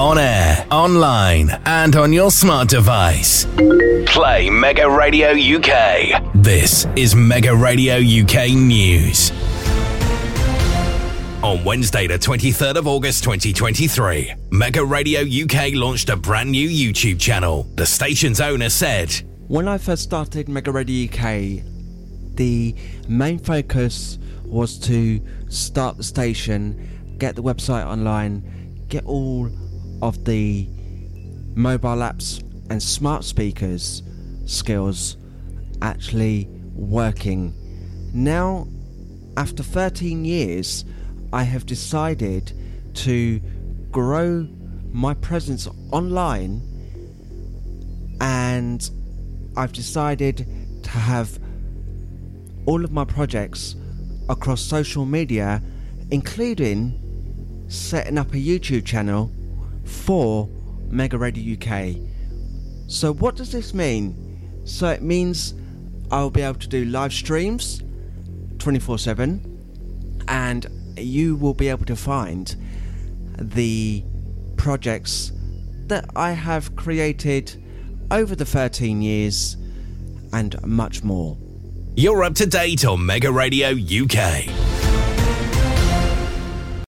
On air, online, and on your smart device. Play Mega Radio UK. This is Mega Radio UK News. On Wednesday, the 23rd of August 2023, Mega Radio UK launched a brand new YouTube channel. The station's owner said, "When I first started Mega Radio UK, the main focus was to start the station, get the website online, get all of the mobile apps and smart speakers skills actually working. Now, after 13 years, I have decided to grow my presence online, and I've decided to have all of my projects across social media, including setting up a YouTube channel for Mega Radio UK." So what does this mean? So it means I'll be able to do live streams 24/7, and you will be able to find the projects that I have created over the 13 years and much more. You're up to date on Mega Radio UK.